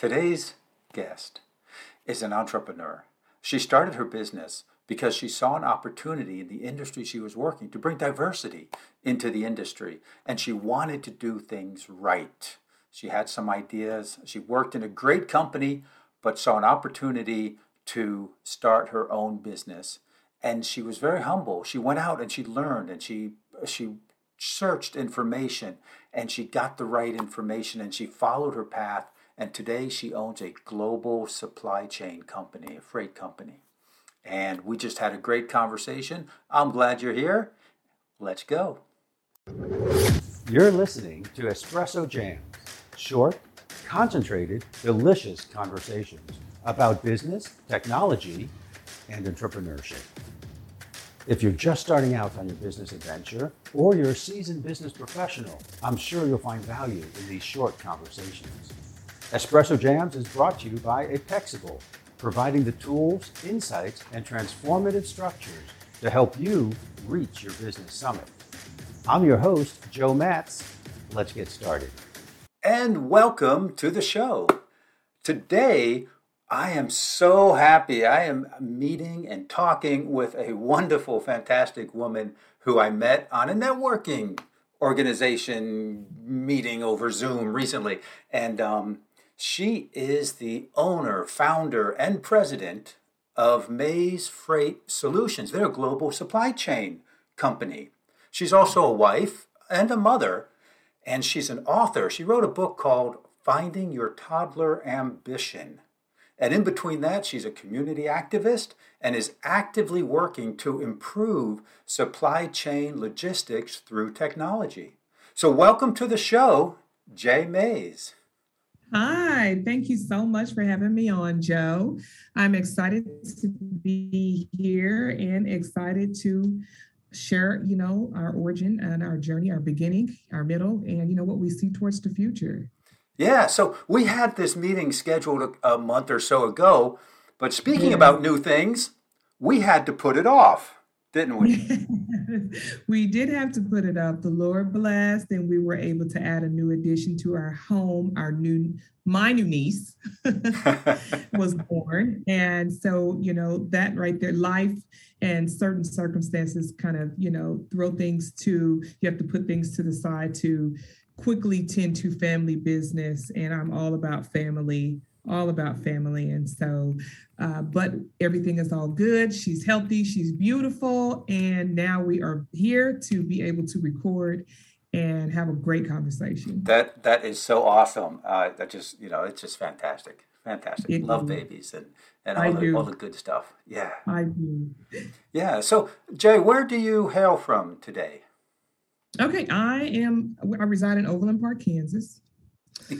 Today's guest is an entrepreneur. She started her business because she saw an opportunity in the industry she was working to bring diversity into the industry, and she wanted to do things right. She had some ideas. She worked in a great company, but saw an opportunity to start her own business. And she was very humble. She went out and she learned and she searched information, and she got the right information, and she followed her path. And today she owns a global supply chain company, a freight company. And we just had a great conversation. I'm glad you're here. Let's go. You're listening to Espresso Jams, short, concentrated, delicious conversations about business, technology, and entrepreneurship. If you're just starting out on your business adventure or you're a seasoned business professional, I'm sure you'll find value in these short conversations. Espresso Jams is brought to you by Apexable, providing the tools, insights, and transformative structures to help you reach your business summit. I'm your host, Joe Matz. Let's get started. And welcome to the show. Today, I am so happy. I am meeting and talking with a wonderful, fantastic woman who I met on a networking organization meeting over Zoom recently. And she is the owner, founder, and president of Maze Freight Solutions. They're a global supply chain company. She's also a wife and a mother, and she's an author. She wrote a book called Finding Your Toddler Ambition. And in between that, she's a community activist and is actively working to improve supply chain logistics through technology. So welcome to the show, Jy Maze. Hi, thank you so much for having me on, Joe. I'm excited to be here and excited to share, our origin and our journey, our beginning, our middle, and, what we see towards the future. Yeah, so we had this meeting scheduled a month or so ago, but speaking about new things, we had to put it off, didn't we? We did have to put it up. The Lord blessed, and we were able to add a new addition to our home. My new niece was born. And so, that right there, life and certain circumstances kind of, throw things to, you have to put things to the side to quickly tend to family business. And I'm all about family. And so, but everything is all good. She's healthy. She's beautiful. And now we are here to be able to record and have a great conversation. That is so awesome. It's just fantastic. Fantastic. Love babies and all the good stuff. Yeah. I do. Yeah. So Jay, where do you hail from today? Okay. I reside in Overland Park, Kansas. In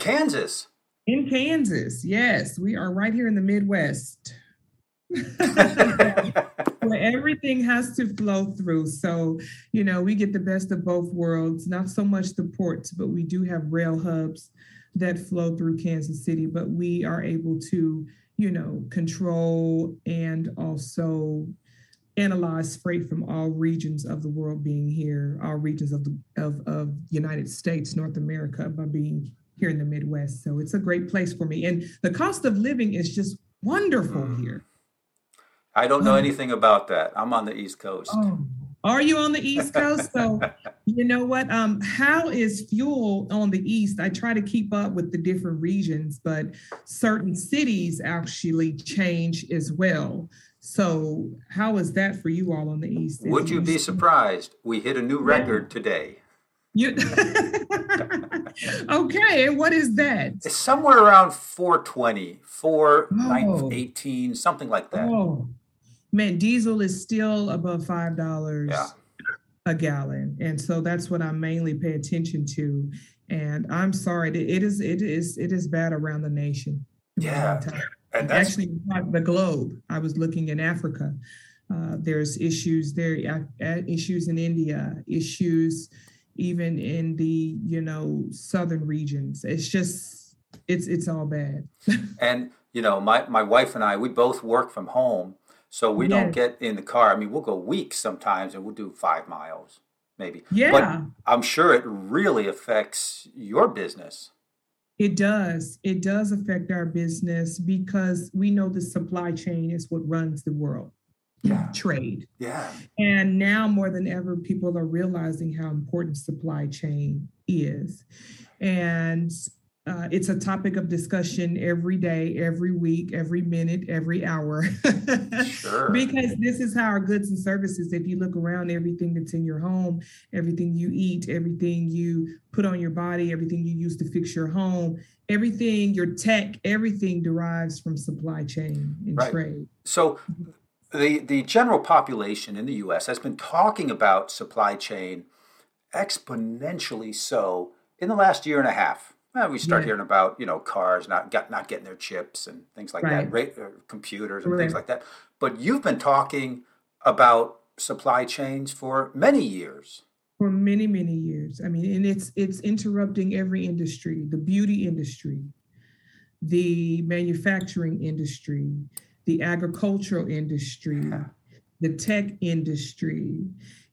Kansas, yes. We are right here in the Midwest, where everything has to flow through. So, we get the best of both worlds, not so much the ports, but we do have rail hubs that flow through Kansas City, but we are able to, control and also analyze freight from all regions of the world being here, all regions of the United States, North America, by being here in the Midwest. So it's a great place for me. And the cost of living is just wonderful here. I don't know anything about that. I'm on the East Coast. Oh, are you on the East Coast? So you know what? How is fuel on the East? I try to keep up with the different regions, but certain cities actually change as well. So how is that for you all on the East? Would you be surprised? We hit a new record today. Okay, and what is that? It's somewhere around 420, 418, something like that. Oh, man, diesel is still above $5 a gallon. And so that's what I mainly pay attention to. And I'm sorry, it is bad around the nation. Yeah. And that's actually the globe. I was looking in Africa. There's issues there, issues in India, issues even in the, southern regions. It's just, it's all bad. And, my wife and I, we both work from home, so we don't get in the car. I mean, we'll go weeks sometimes and we'll do 5 miles maybe. Yeah. But I'm sure it really affects your business. It does. It does affect our business because we know the supply chain is what runs the world. Yeah. Trade. Yeah. And now more than ever, people are realizing how important supply chain is. And it's a topic of discussion every day, every week, every minute, every hour. Sure. Because this is how our goods and services, if you look around, everything that's in your home, everything you eat, everything you put on your body, everything you use to fix your home, everything, your tech, everything derives from supply chain and right. trade. So the general population in the U.S. has been talking about supply chain exponentially so in the last year and a half. Well, we start hearing about, cars not getting their chips and things like that, computers and things like that. But you've been talking about supply chains for many years. For many, many years. I mean, and it's interrupting every industry, the beauty industry, the manufacturing industry, the agricultural industry, the tech industry.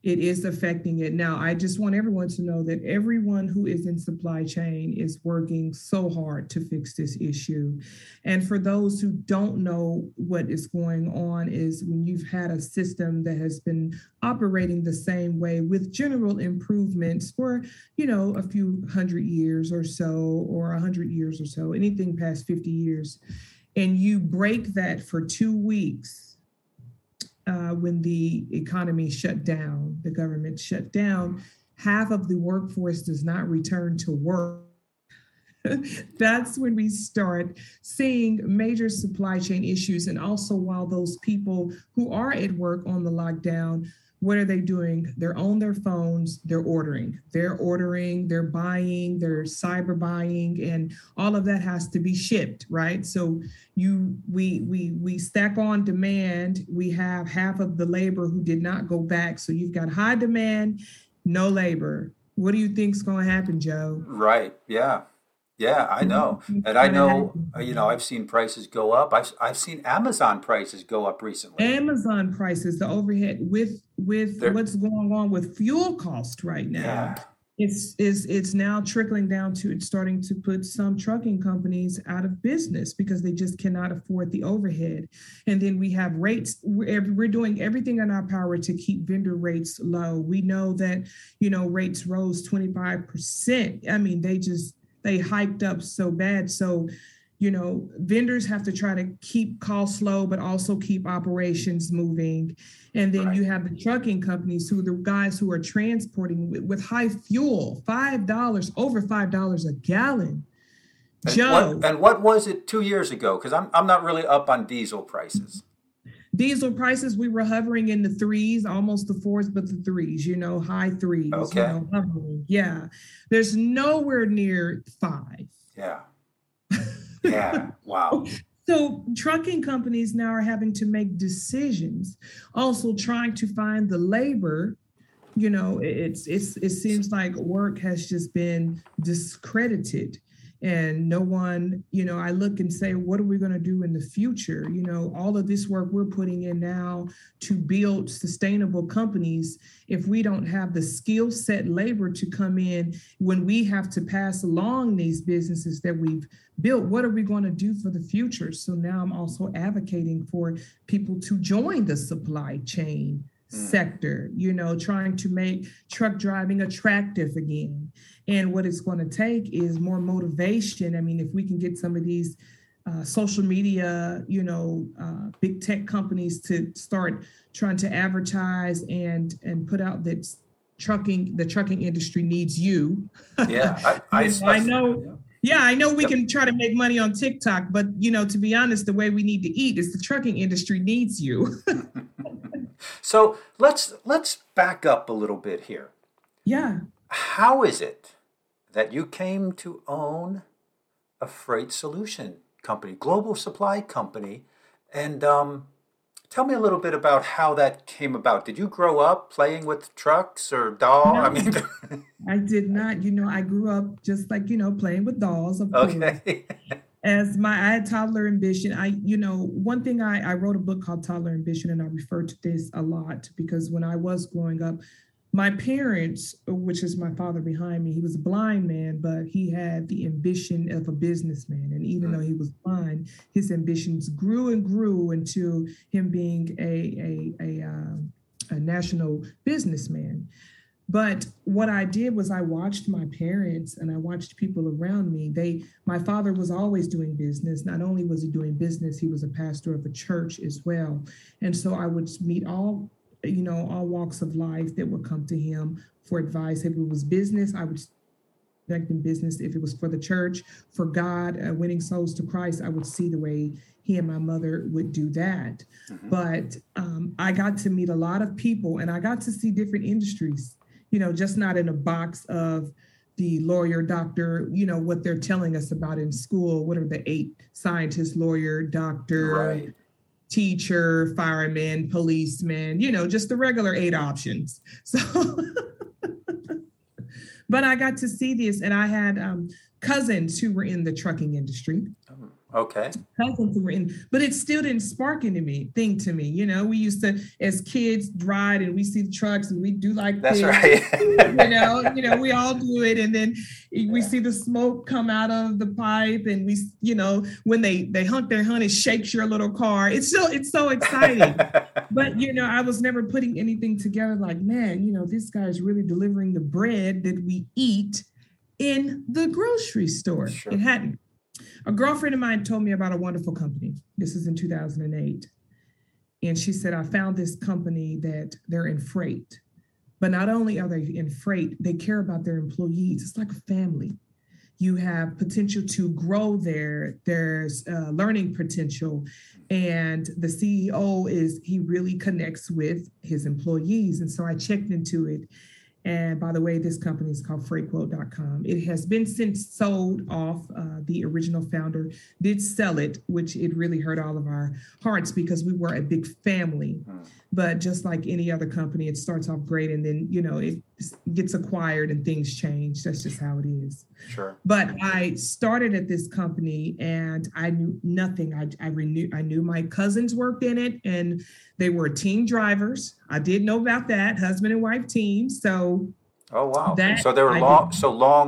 It is affecting it. Now, I just want everyone to know that everyone who is in supply chain is working so hard to fix this issue. And for those who don't know what is going on is when you've had a system that has been operating the same way with general improvements for, a few hundred years or so, or 100 years or so, anything past 50 years, and you break that for 2 weeks. When the economy shut down, the government shut down, half of the workforce does not return to work. That's when we start seeing major supply chain issues. And also, while those people who are at work on the lockdown, what are they doing? They're on their phones, they're ordering, they're buying, they're cyber buying, and all of that has to be shipped, right? So we stack on demand. We have half of the labor who did not go back. So you've got high demand, no labor. What do you think's going to happen, Joe? Right. Yeah. Yeah, I know. And I know, I've seen prices go up. I've seen Amazon prices go up recently. Amazon prices, the overhead with what's going on with fuel cost right now. Yeah. It's now trickling down to it's starting to put some trucking companies out of business because they just cannot afford the overhead. And then we have rates. We're doing everything in our power to keep vendor rates low. We know that, rates rose 25%. I mean, they hiked up so bad. So, vendors have to try to keep costs low, but also keep operations moving. And then you have the trucking companies who the guys who are transporting with high fuel, $5, over $5 a gallon. And Joe. What was it 2 years ago? Because I'm not really up on diesel prices. Diesel prices, we were hovering in the threes, almost the fours, but the threes, high threes. Okay. Yeah. There's nowhere near five. Yeah. Yeah. Wow. So trucking companies now are having to make decisions, also trying to find the labor. It seems like work has just been discredited. And no one, I look and say, what are we going to do in the future? All of this work we're putting in now to build sustainable companies, if we don't have the skill set labor to come in when we have to pass along these businesses that we've built, what are we going to do for the future? So now I'm also advocating for people to join the supply chain sector, trying to make truck driving attractive again. And what it's going to take is more motivation. I mean, if we can get some of these social media, big tech companies to start trying to advertise and put out that the trucking industry needs you. Yeah, I know. Yeah, I know we can try to make money on TikTok, but to be honest, the way we need to eat is the trucking industry needs you. So let's back up a little bit here. Yeah. How is it that you came to own a freight solution company, global supply company? And tell me a little bit about how that came about. Did you grow up playing with trucks or dolls? No, I did not. I grew up just like, playing with dolls, of course. Okay. I had toddler ambition. One thing I wrote a book called Toddler Ambition, and I refer to this a lot because when I was growing up, My parents, which is my father behind me, he was a blind man, but he had the ambition of a businessman. And even though he was blind, his ambitions grew and grew into him being a national businessman. But what I did was I watched my parents and I watched people around me. My father was always doing business. Not only was he doing business, he was a pastor of a church as well. And so I would meet all walks of life that would come to him for advice. If it was business, I would connect in business. If it was for the church, for God, winning souls to Christ, I would see the way he and my mother would do that. Mm-hmm. But I got to meet a lot of people and I got to see different industries. You know, just not in a box of the lawyer, doctor, you know, what they're telling us about in school. What are the 8 scientists, lawyer, doctor, right, teacher, fireman, policeman, you know, just the regular 8 options. So, but I got to see this and I had cousins who were in the trucking industry. Okay. But it still didn't spark anything to me. You know, we used to, as kids, ride and we see the trucks and we do like this. That's right. you know, we all do it. And then we see the smoke come out of the pipe and we, you know, when they hunt their hunt, it shakes your little car. It's so exciting. But, you know, I was never putting anything together like, man, you know, this guy's really delivering the bread that we eat in the grocery store. Sure. It hadn't. A girlfriend of mine told me about a wonderful company. This is in 2008. And she said, I found this company that they're in freight. But not only are they in freight, they care about their employees. It's like a family. You have potential to grow there. There's learning potential. And the CEO he really connects with his employees. And so I checked into it. And by the way, this company is called FreightQuote.com. It has been since sold off. The original founder did sell it, which it really hurt all of our hearts because we were a big family. But just like any other company, it starts off great and then, you know, it gets acquired and things change. That's just how it is. Sure. But I started at this company and I knew nothing. I knew my cousins worked in it and they were team drivers. I did know about that, husband and wife team. So. Oh, wow. So they were long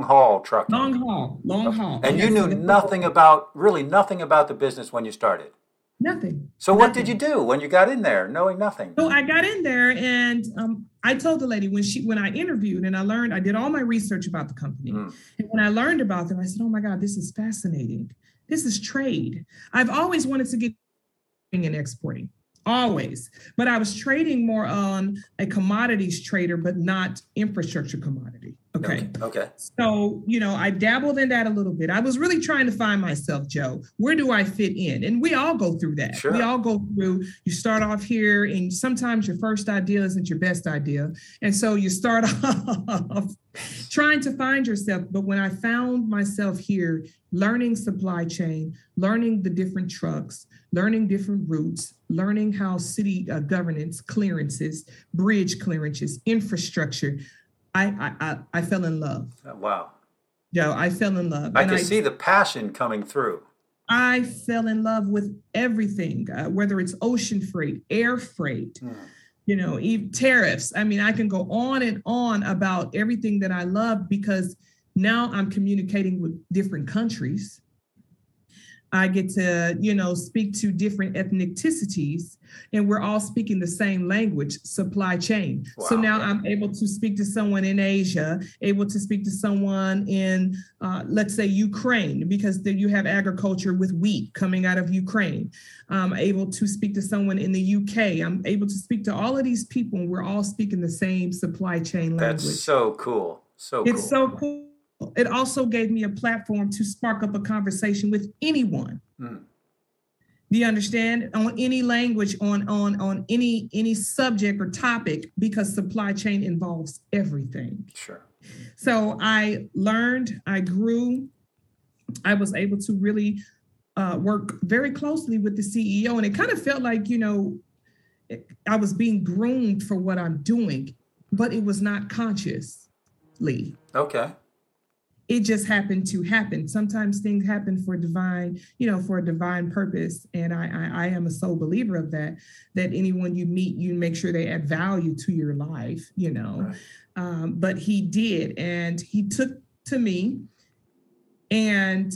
haul trucking. Long haul. And you knew nothing about the business when you started. Nothing. So what did you do when you got in there knowing nothing? So I got in there and I told the lady when I interviewed and I learned, I did all my research about the company. And when I learned about them, I said, oh my God, this is fascinating. This is trade. I've always wanted to get in exporting. Always. But I was trading more on a commodities trader, but not infrastructure commodity. Okay. So, you know, I dabbled in that a little bit. I was really trying to find myself, Joe. Where do I fit in? And we all go through that. Sure. We all go through, you start off here and sometimes your first idea isn't your best idea. And so you start off trying to find yourself. But when I found myself here, learning supply chain, learning the different trucks, learning different routes, learning how city governance, clearances, bridge clearances, infrastructure, I fell in love. Wow. Yo, I fell in love. I can see the passion coming through. I fell in love with everything, whether it's ocean freight, air freight, you know, even tariffs. I mean, I can go on and on about everything that I love because now I'm communicating with different countries. I get to, you know, speak to different ethnicities and we're all speaking the same language, supply chain. Wow. So now I'm able to speak to someone in Asia, able to speak to someone in, let's say, Ukraine, because then you have agriculture with wheat coming out of Ukraine. I'm able to speak to someone in the UK. I'm able to speak to all of these people and we're all speaking the same supply chain language. That's so cool. It's so cool. It also gave me a platform to spark up a conversation with anyone. Do you understand? On any language, on any subject or topic, because supply chain involves everything. Sure. So I learned, I grew, I was able to really work very closely with the CEO. And it kind of felt like, you know, I was being groomed for what I'm doing, but it was not consciously. Okay. It just happened to happen. Sometimes things happen for divine, for a divine purpose. And I am a sole believer of that, that anyone you meet, you make sure they add value to your life, Right. But he did. And he took to me and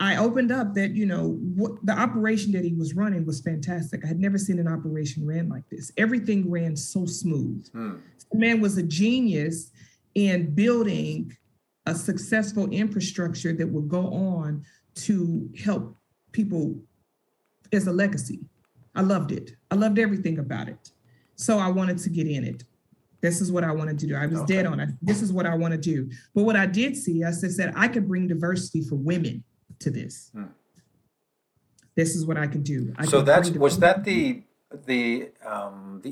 I opened up that, the operation that he was running was fantastic. I had never seen an operation ran like this. Everything ran so smooth. The man was a genius in building a successful infrastructure that would go on to help people as a legacy. I loved it. I loved everything about it. So I wanted to get in it. This is what I wanted to do. I was dead on it. This is what I want to do. But what I did see, I said, I could bring diversity for women to this. This is what I can do. Was that the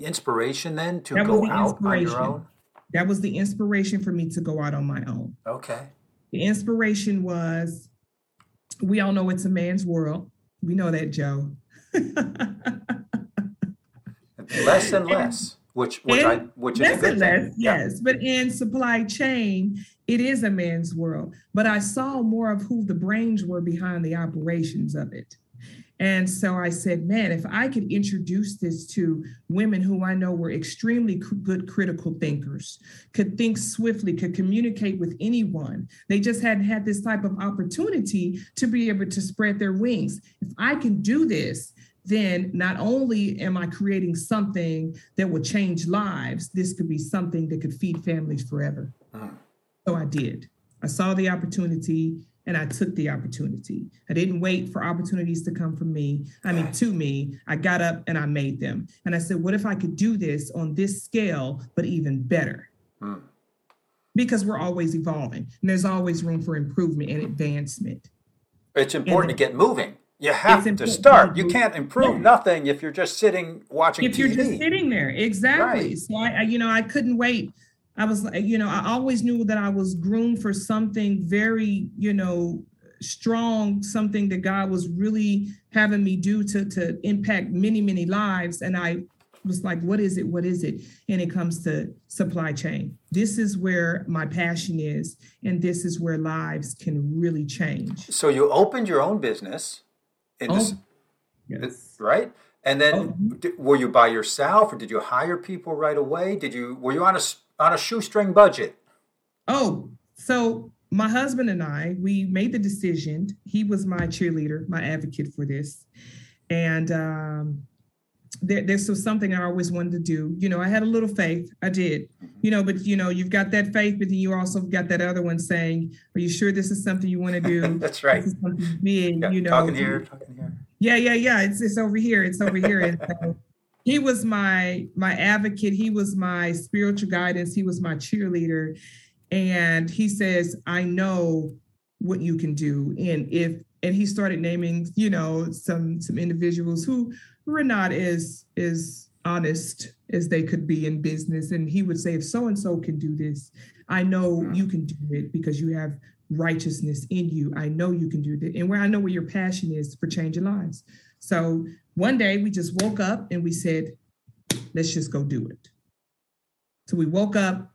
inspiration then to go out on your own? That was the inspiration for me to go out on my own. Okay. The inspiration was, we all know it's a man's world. We know that, Joe. Less and less. Yes. But in supply chain, it is a man's world. But I saw more of who the brains were behind the operations of it. And so I said, man, if I could introduce this to women who I know were extremely good critical thinkers, could think swiftly, could communicate with anyone. They just hadn't had this type of opportunity to be able to spread their wings. If I can do this, then not only am I creating something that will change lives, this could be something that could feed families forever. So I did. I saw the opportunity and I took the opportunity. I didn't wait for opportunities to come from me. To me, I got up and I made them. And I said, what if I could do this on this scale, but even better? Because we're always evolving and there's always room for improvement and advancement. It's important to get moving. You have to start. You can't improve nothing if you're just sitting watching TV. If you're just sitting there. Exactly. Right. So I couldn't wait. I was like, I always knew that I was groomed for something very, strong, something that God was really having me do to impact many, many lives. And I was like, what is it? What is it? And it comes to supply chain. This is where my passion is. And this is where lives can really change. So you opened your own business. Yes. Right. And then were you by yourself or did you hire people right away? Were you on a shoestring budget? So my husband and I, we made the decision. He was my cheerleader, my advocate for this. And there's something I always wanted to do. I had a little faith. I did, but you've got that faith, but then you also got that other one saying, are you sure this is something you want to do? That's right. This is something big, Talking here. Yeah. It's over here. And so he was my advocate. He was my spiritual guidance. He was my cheerleader. And he says, I know what you can do. And he started naming, some individuals who were not as honest as they could be in business. And he would say, if so-and-so can do this, I know you can do it because you have righteousness in you. I know you can do that. And where I know what your passion is for changing lives. So one day we just woke up and we said, let's just go do it. So we woke up,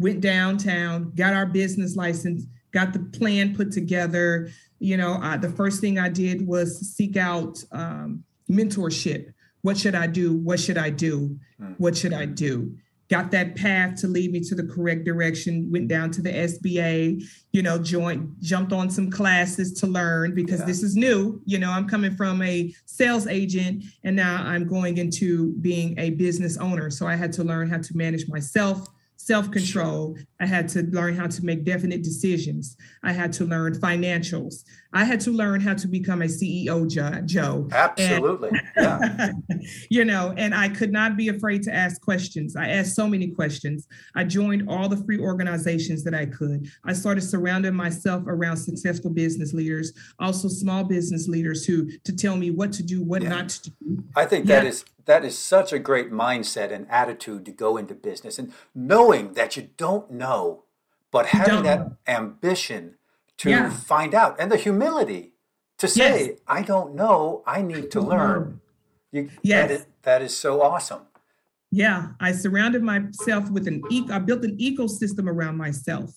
went downtown, got our business license, got the plan put together. The first thing I did was seek out mentorship. What should I do? What should I do? What should I do? Got that path to lead me to the correct direction, went down to the SBA, jumped on some classes to learn because this is new. I'm coming from a sales agent and now I'm going into being a business owner. So I had to learn how to manage myself, self-control. I had to learn how to make definite decisions. I had to learn financials. I had to learn how to become a CEO, Joe. Absolutely. And I could not be afraid to ask questions. I asked so many questions. I joined all the free organizations that I could. I started surrounding myself around successful business leaders, also small business leaders to tell me what to do, what not to do. I think that is such a great mindset and attitude to go into business and knowing that you don't know, but having that ambition to find out and the humility to say, I don't know, I need to learn. That is so awesome. I surrounded myself I built an ecosystem around myself.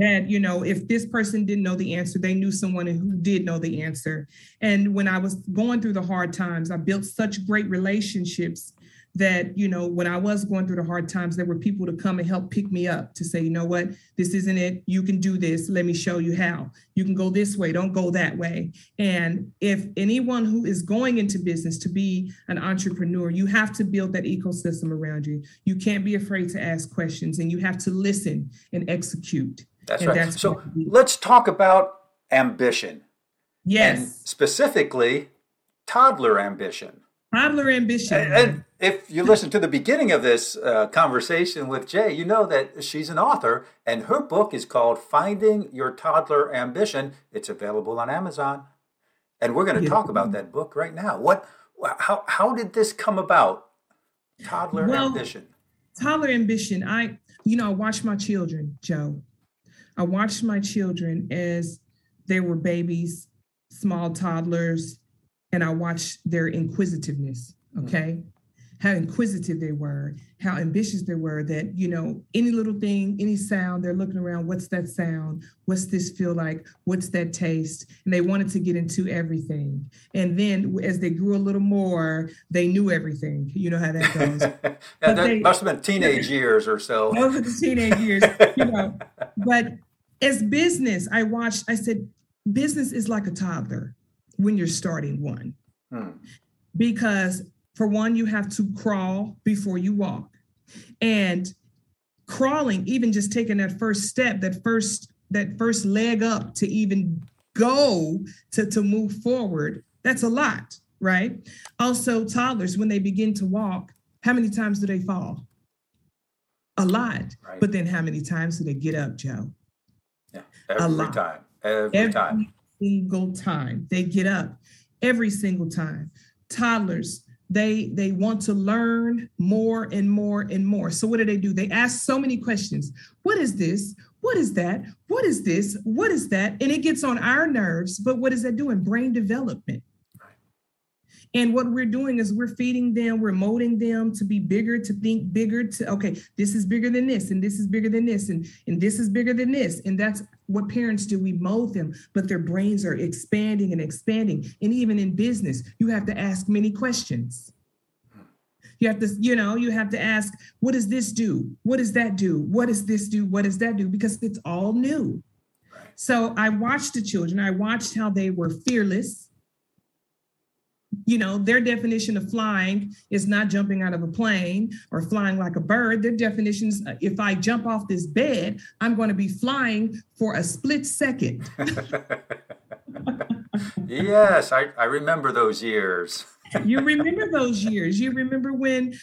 that, you know, if this person didn't know the answer, they knew someone who did know the answer. And when I was going through the hard times, I built such great relationships that, you know, when I was going through the hard times, there were people to come and help pick me up to say, you know what, this isn't it. You can do this. Let me show you how. You can go this way. Don't go that way. And if anyone who is going into business to be an entrepreneur, you have to build that ecosystem around you. You can't be afraid to ask questions, and you have to listen and execute. That's right. That's so let's talk about ambition. Yes. And specifically, toddler ambition. Toddler ambition. And if you listen to the beginning of this conversation with Jy, you know that she's an author, and her book is called Finding Your Toddler Ambition. It's available on Amazon. And we're going to talk about that book right now. How did this come about? Toddler ambition. Toddler ambition. I watched my children, Joe. I watched my children as they were babies, small toddlers, and I watched their inquisitiveness, okay? How inquisitive they were, how ambitious they were, that, you know, any little thing, any sound, they're looking around, what's that sound? What's this feel like? What's that taste? And they wanted to get into everything. And then as they grew a little more, they knew everything. You know how that goes. That must have been teenage years or so. Those are the teenage years, you know. But as business, I said, business is like a toddler when you're starting one. Because for one, you have to crawl before you walk. And crawling, even just taking that first step, that first leg up to even go to move forward, that's a lot, right? Also, toddlers, when they begin to walk, how many times do they fall? A lot. Right. But then how many times do they get up, Joe? Yeah, every time. Single time they get up, every single time. Toddlers, they want to learn more and more and more. So what do? They ask so many questions. What is this? What is that? What is this? What is that? And it gets on our nerves. But what is that doing? Brain development. And what we're doing is we're feeding them, we're molding them to be bigger, to think bigger, this is bigger than this, and this is bigger than this, and this is bigger than this. And that's what parents do. We mold them, but their brains are expanding and expanding. And even in business, you have to ask many questions. You have to, you have to ask, what does this do? What does that do? What does this do? What does that do? Because it's all new. So I watched the children. I watched how they were fearless. You know, their definition of flying is not jumping out of a plane or flying like a bird. Their definitions, if I jump off this bed, I'm going to be flying for a split second. Yes, I remember those years. You remember those years. You remember when,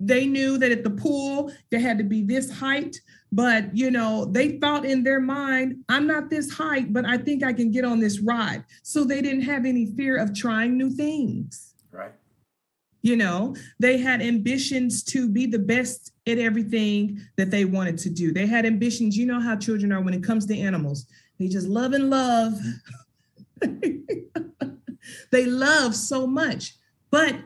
they knew that at the pool, they had to be this height. But, they thought in their mind, I'm not this height, but I think I can get on this ride. So they didn't have any fear of trying new things. Right. They had ambitions to be the best at everything that they wanted to do. They had ambitions. You know how children are when it comes to animals. They just love and love. They love so much. But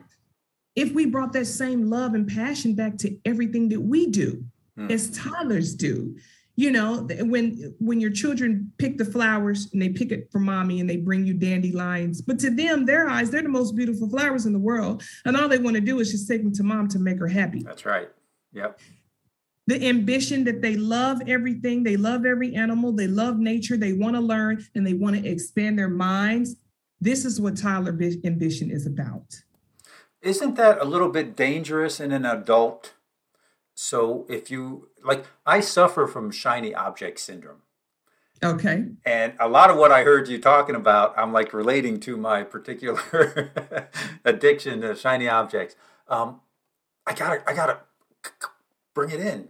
if we brought that same love and passion back to everything that we do, as toddlers do, when your children pick the flowers and they pick it for mommy and they bring you dandelions, but to them, their eyes, they're the most beautiful flowers in the world. And all they want to do is just take them to mom to make her happy. That's right. Yep. The ambition that they love everything. They love every animal. They love nature. They want to learn and they want to expand their minds. This is what toddler ambition is about. Isn't that a little bit dangerous in an adult? So if you, I suffer from shiny object syndrome. Okay. And a lot of what I heard you talking about, I'm relating to my particular addiction to shiny objects. I gotta bring it in,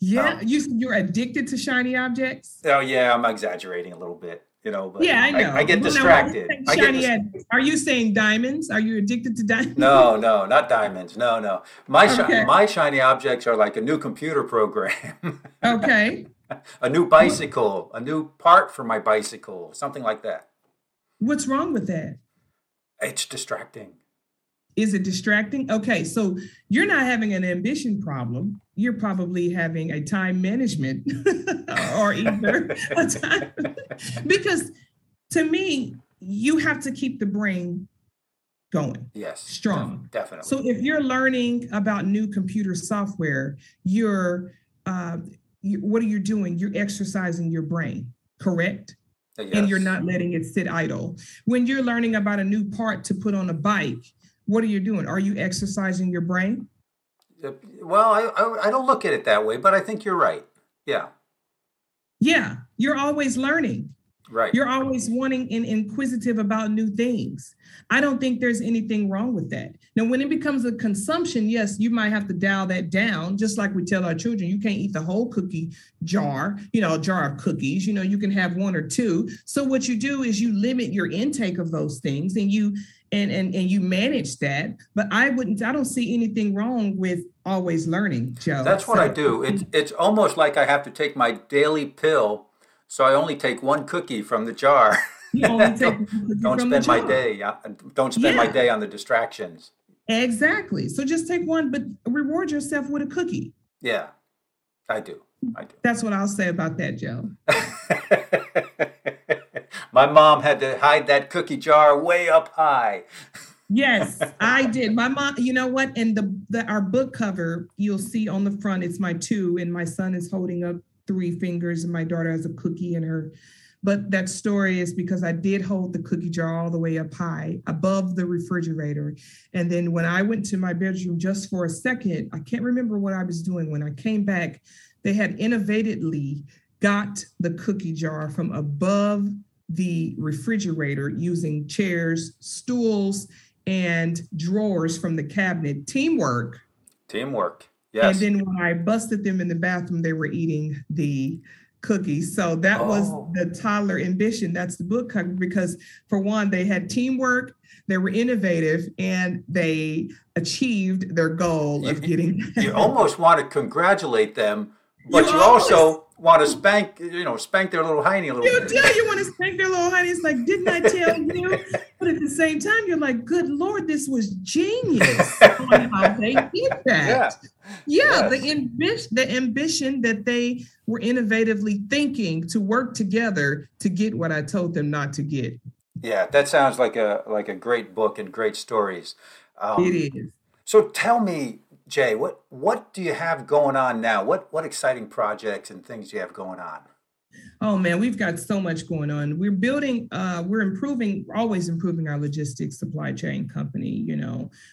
Yeah. You're addicted to shiny objects. Oh yeah. I'm exaggerating a little bit. But yeah, I know. I get distracted. Are you saying diamonds? Are you addicted to diamonds? No, not diamonds. No. My shiny objects are like a new computer program. Okay. A new bicycle, a new part for my bicycle, something like that. What's wrong with that? It's distracting. Is it distracting? Okay, so you're not having an ambition problem. You're probably having a time management or either a time. Because to me, you have to keep the brain going. Yes. Strong. Definitely. So if you're learning about new computer software, what are you doing? You're exercising your brain, correct? Yes. And you're not letting it sit idle. When you're learning about a new part to put on a bike, what are you doing? Are you exercising your brain? Well, I don't look at it that way, but I think you're right. Yeah. Yeah. You're always learning. Right. You're always wanting and inquisitive about new things. I don't think there's anything wrong with that. Now, when it becomes a consumption, yes, you might have to dial that down, just like we tell our children, you can't eat the whole cookie jar, a jar of cookies, you can have one or two. So what you do is you limit your intake of those things and you manage that. But I don't see anything wrong with always learning, Joe. That's what I do. It's almost like I have to take my daily pill. So I only take one cookie from the jar. You only take don't from spend the jar. My day. My day on the distractions. Exactly. So just take one, but reward yourself with a cookie. Yeah, I do. That's what I'll say about that, Joe. My mom had to hide that cookie jar way up high. Yes, I did. My mom, you know what? And our book cover, you'll see on the front, it's my two, and my son is holding up three fingers and my daughter has a cookie in her. But that story is because I did hold the cookie jar all the way up high above the refrigerator. And then when I went to my bedroom just for a second, I can't remember what I was doing. When I came back, they had innovatively got the cookie jar from above the refrigerator using chairs, stools, and drawers from the cabinet. Teamwork. Yes. And then when I busted them in the bathroom, they were eating the cookies. So that was the toddler ambition. That's the book cover, because for one, they had teamwork, they were innovative, and they achieved their goal of getting. You almost want to congratulate them, but you also want to spank their little hiney a little bit. You do. You want to spank their little hiney. It's like, didn't I tell you? But at the same time, you're like, good Lord, this was genius on how they did that. Yeah, yes. The ambition that they were innovatively thinking to work together to get what I told them not to get. Yeah, that sounds like a great book and great stories. It is. So tell me, Jy, what do you have going on now? What exciting projects and things do you have going on? Oh man, we've got so much going on. We're building, always improving our logistics supply chain company,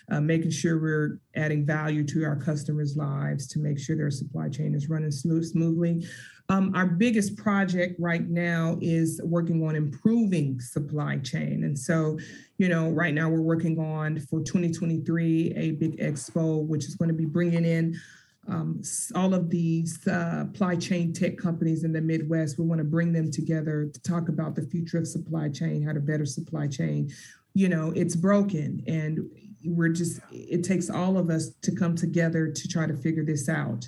making sure we're adding value to our customers' lives to make sure their supply chain is running smoothly. Our biggest project right now is working on improving supply chain. And so, right now we're working on for 2023, a big expo, which is going to be bringing in all of these supply chain tech companies in the Midwest. We want to bring them together to talk about the future of supply chain, how to better supply chain. It's broken, and it takes all of us to come together to try to figure this out.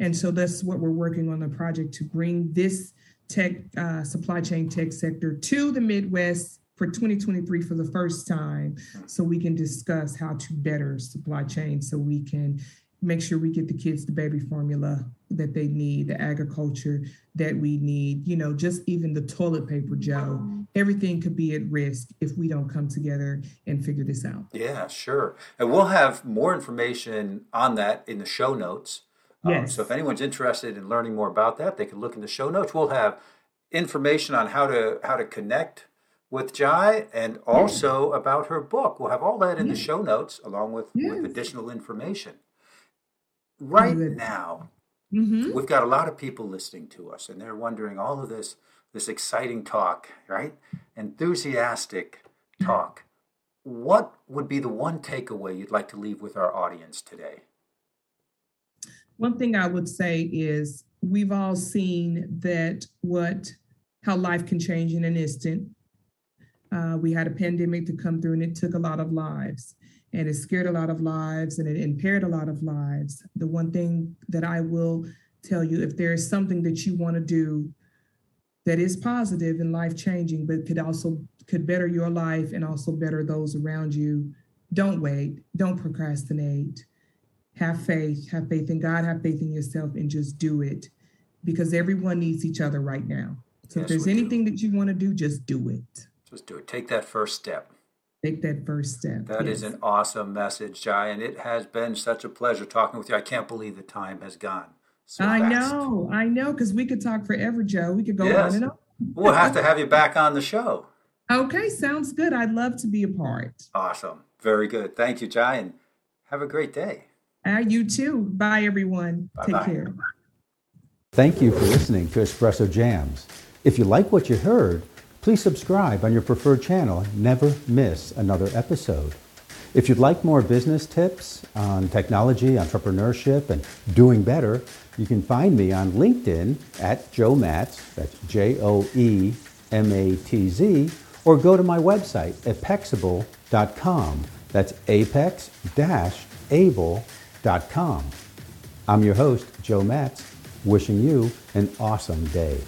And so that's what we're working on, the project to bring this supply chain tech sector to the Midwest for 2023 for the first time, so we can discuss how to better supply chain, so we can make sure we get the kids the baby formula that they need, the agriculture that we need, just even the toilet paper, Joe. Everything could be at risk if we don't come together and figure this out. Yeah, sure. And we'll have more information on that in the show notes. Yes. So if anyone's interested in learning more about that, they can look in the show notes. We'll have information on how to connect with Jy, and also about her book. We'll have all that in the show notes, along with additional information. Right now, we've got a lot of people listening to us, and they're wondering all of this exciting talk, right? Enthusiastic talk. What would be the one takeaway you'd like to leave with our audience today? One thing I would say is we've all seen that how life can change in an instant. We had a pandemic to come through, and it took a lot of lives. And it scared a lot of lives, and it impaired a lot of lives. The one thing that I will tell you, if there is something that you want to do that is positive and life-changing, but could better your life and also better those around you, Don't wait. Don't procrastinate. Have faith. Have faith in God. Have faith in yourself, and just do it, because everyone needs each other right now. So yes, if there's anything that you want to do, just do it. Just do it. Take that first step. Take that first step. That is an awesome message, Jy, and it has been such a pleasure talking with you. I can't believe the time has gone so fast. I know, because we could talk forever, Joe. We could go on and on. We'll have to have you back on the show. Okay, sounds good. I'd love to be a part. Awesome. Very good. Thank you, Jy, and have a great day. You too. Bye, everyone. Bye-bye. Take care. Thank you for listening to Espresso Jams. If you like what you heard, please subscribe on your preferred channel. Never miss another episode. If you'd like more business tips on technology, entrepreneurship, and doing better, you can find me on LinkedIn at Joe Matz, that's JoeMatz, or go to my website, Apexable.com. That's apex-able.com. I'm your host, Joe Matz, wishing you an awesome day.